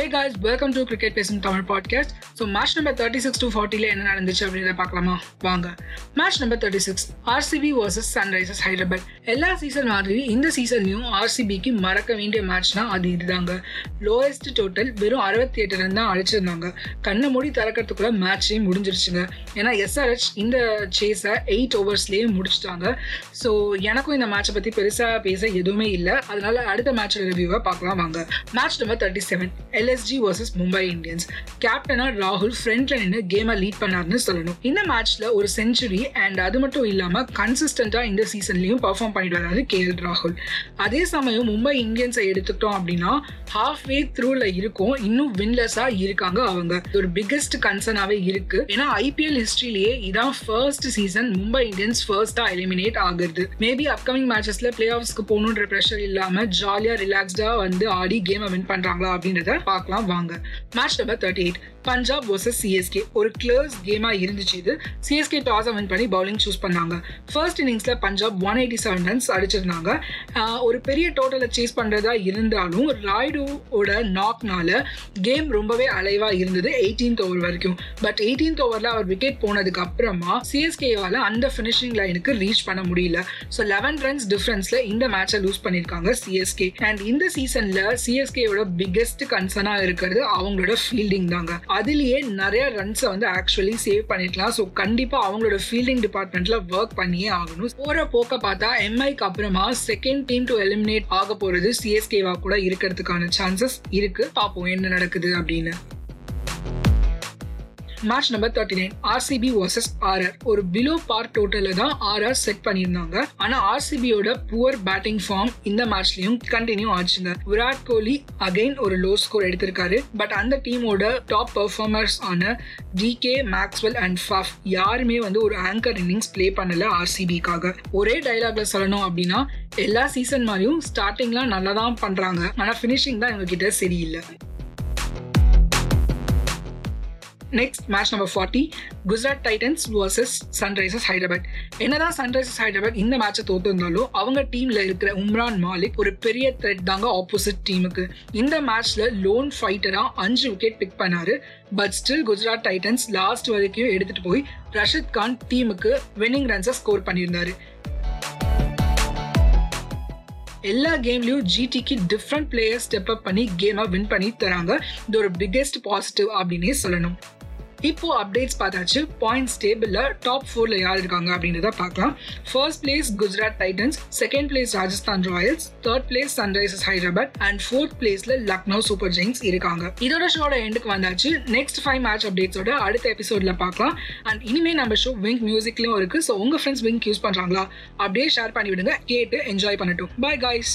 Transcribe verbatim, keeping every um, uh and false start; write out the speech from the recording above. Hey guys, welcome to Cricket Passion Tamil podcast. So match number thirty-six to forty la enna nadandhuchu appadina paakalama vaanga. Match number thirty-six, R C B vs Sunrisers Hyderabad. Ella season maari indha season niyum R C B ku maraka vendiya match na adu idanga. Lowest total verum sixty-eight run da alichiranga. Kanna modi tharakkaradhukku match mudinjiruchunga. Ena S R H indha chase eight overs la mudichitaanga. So enakku indha match pathi perusa pesa eduvume illa. Adanaala adutha match review ah paakalam vaanga. Match number thirty-seven, L S G vs Mumbai Indians. கேப்டனா ராகுல் ஃப்ரண்ட்ல நின்று கேமை lead பண்ணார்னு சொல்லணும். இந்த மேட்ச்ல ஒரு century and அது மட்டும் இல்லாம கன்சிஸ்டண்டா இந்த சீசன்லயும் பர்ஃபார்ம் பண்ணிட்டு வராரு கே எல் ராகுல். அதே சமயம் மும்பை இந்தியன்ஸை எடுத்துக்கிட்டோம் அப்படின்னா ஹாஃப் வே த்ரூல இருக்கும், இன்னும் வின்லெஸ்ஸா இருக்காங்க. அவங்க ஒரு பிக்கஸ்ட் கன்சர்னாவே இருக்கு. ஏன்னா ஐபிஎல் ஹிஸ்டரியிலேயே இதான் ஃபர்ஸ்ட் சீசன் மும்பை இந்தியன்ஸ் ஃபர்ஸ்டா எலிமினேட் ஆகுது. மேபி அப்கமிங் மேட்சஸ்ல பிளே ஆஃப்ஸ்க்கு போகணுன்ற ப்ரெஷர் இல்லாம ஜாலியா ரிலாக்ஸ்டா வந்து ஆடி கேமை வின் பண்றாங்களா அப்படின்றத பார்க்கலாம் வாங்க. Match number thirty-eight, Punjab versus C S K. ஒரு க்ளோஸ் கேமா இருந்துச்சு இது. C S K toss win பண்ணி பவுலிங் சூஸ் பண்ணாங்க. ஃபர்ஸ்ட் இன்னிங்ஸ்ல பஞ்சாப் one eighty-seven ரன்ஸ் அடிச்சிருந்தாங்க. ஒரு பெரிய டோட்டலை சேஸ் பண்றதா இருந்தாலும் ராய்டோட நாக்னால கேம் ரொம்பவே அலைவா இருந்தது எயிட்டீன்த் ஓவர் வரைக்கும். பட் எயிட்டீன்த் ஓவர்ல அவர் விக்கெட் போனதுக்கு அப்புறமா C S K-வால அந்த ஃபினிஷிங் லைனுக்கு ரீச் பண்ண முடியல. ஸோ லெவன் ரன்ஸ் டிஃபரன்ஸ்ல இந்த மேட்சை லூஸ் பண்ணிருக்காங்க C S K. அண்ட் இந்த சீசன்ல C S K-வோட பிக்கஸ்ட் கன்சர்னா இருக்கிறது அவங்களோட ஃபீல்டிங் தாங்க. அதுலேயே நிறைய ரன்ஸை வந்து ஆக்சுவலி சேவ் பண்ணிடலாம். ஸோ கண்டிப்பாக அவங்களோட ஃபீல்டிங் டிபார்ட்மெண்ட்ல ஒர்க் பண்ணியே ஆகணும். போற போக்க பார்த்தா எம்ஐக்கு அப்புறமா செகண்ட் டீம் டு எலிமினேட் ஆக போறது C S K-வா கூட இருக்கிறதுக்கான சான்சஸ் இருக்கு. பார்ப்போம் என்ன நடக்குது அப்படின்னு. Match number thirty-nine, R C B vs R R. ஒரு பிலோ பார் டோட்டல தான் R R செட் பண்ணியிருந்தாங்க. ஆனா R C B-யோட புவர் பேட்டிங் ஃபார்ம் இந்த மேட்ச்லயும் கண்டினியூ ஆச்சுங்க. விராட் கோலி அகைன் ஒரு லோ ஸ்கோர் எடுத்திருக்காரு. பட் அந்த டீமோட டாப் பெர்ஃபார்மர்ஸ் ஆன D K, Maxwell and Faf யாருமே வந்து ஒரு ஆங்கர் இன்னிங்ஸ் பிளே பண்ணல R C B-க்காக. ஒரே டைலாக்ல சொல்லணும் அப்படின்னா எல்லா சீசன் மாதிரியும் ஸ்டார்டிங்லாம் நல்லா தான் பண்றாங்க, ஆனா ஃபினிஷிங் தான் எங்ககிட்ட சரியில்லை. Next, match number forty, Gujarat Titans versus Sunrisers Hyderabad. என்னதான் Sunrisers Hyderabad இந்த மேட்சை தோத்துருந்தாலும் அவங்க டீம்ல இருக்கிற உம்ரான் மாலிக் ஒரு பெரிய த்ரெட் தாங்க ஆப்போசிட் டீமுக்கு. இந்த மேட்ச்ல லோன் ஃபைட்டரா அஞ்சு விக்கெட் பிக் பண்ணாரு. But still Gujarat Titans last வரைக்கும் எடுத்துட்டு போய் ரஷித் கான் டீமுக்கு வின்னிங் ரன்ஸை ஸ்கோர் பண்ணியிருந்தாரு. எல்லா கேம்லையும் ஜிடிக்கு டிஃப்ரெண்ட் பிளேயர்ஸ் ஸ்டெப் அப் பண்ணி கேமை வின் பண்ணி தராங்க. இது ஒரு பிக்கெஸ்ட் பாசிட்டிவ் அப்படின்னே சொல்லணும். இப்போ அப்டேட்ஸ் பார்த்தாச்சு. பாயிண்ட்ஸ் டேபிள்ல டாப் ஃபோர்ல யார் இருக்காங்க அப்படின்றத பார்க்கலாம். First place Gujarat Titans, second place Rajasthan Royals, third place Sunrisers Hyderabad and fourth பிளேஸ்ல லக்னோ சூப்பர் ஜெயின்ஸ் இருக்காங்க. இதோட ஷோட எண்டுக்கு வந்தாச்சு. நெக்ஸ்ட் ஃபைவ் மேட்ச் அப்டேட்ஸோட அடுத்த எபிசோட்ல பார்க்கலாம். அண்ட் இனிமே நம்ம ஷோ விங்க் மியூசிக்லயும் இருக்கு. ஸோ உங்க ஃப்ரெண்ட்ஸ் விங்க் யூஸ் பண்றாங்களா? அப்படியே ஷேர் பண்ணி விடுங்க. கேட்டு என்ஜாய் பண்ணட்டும். Bye guys.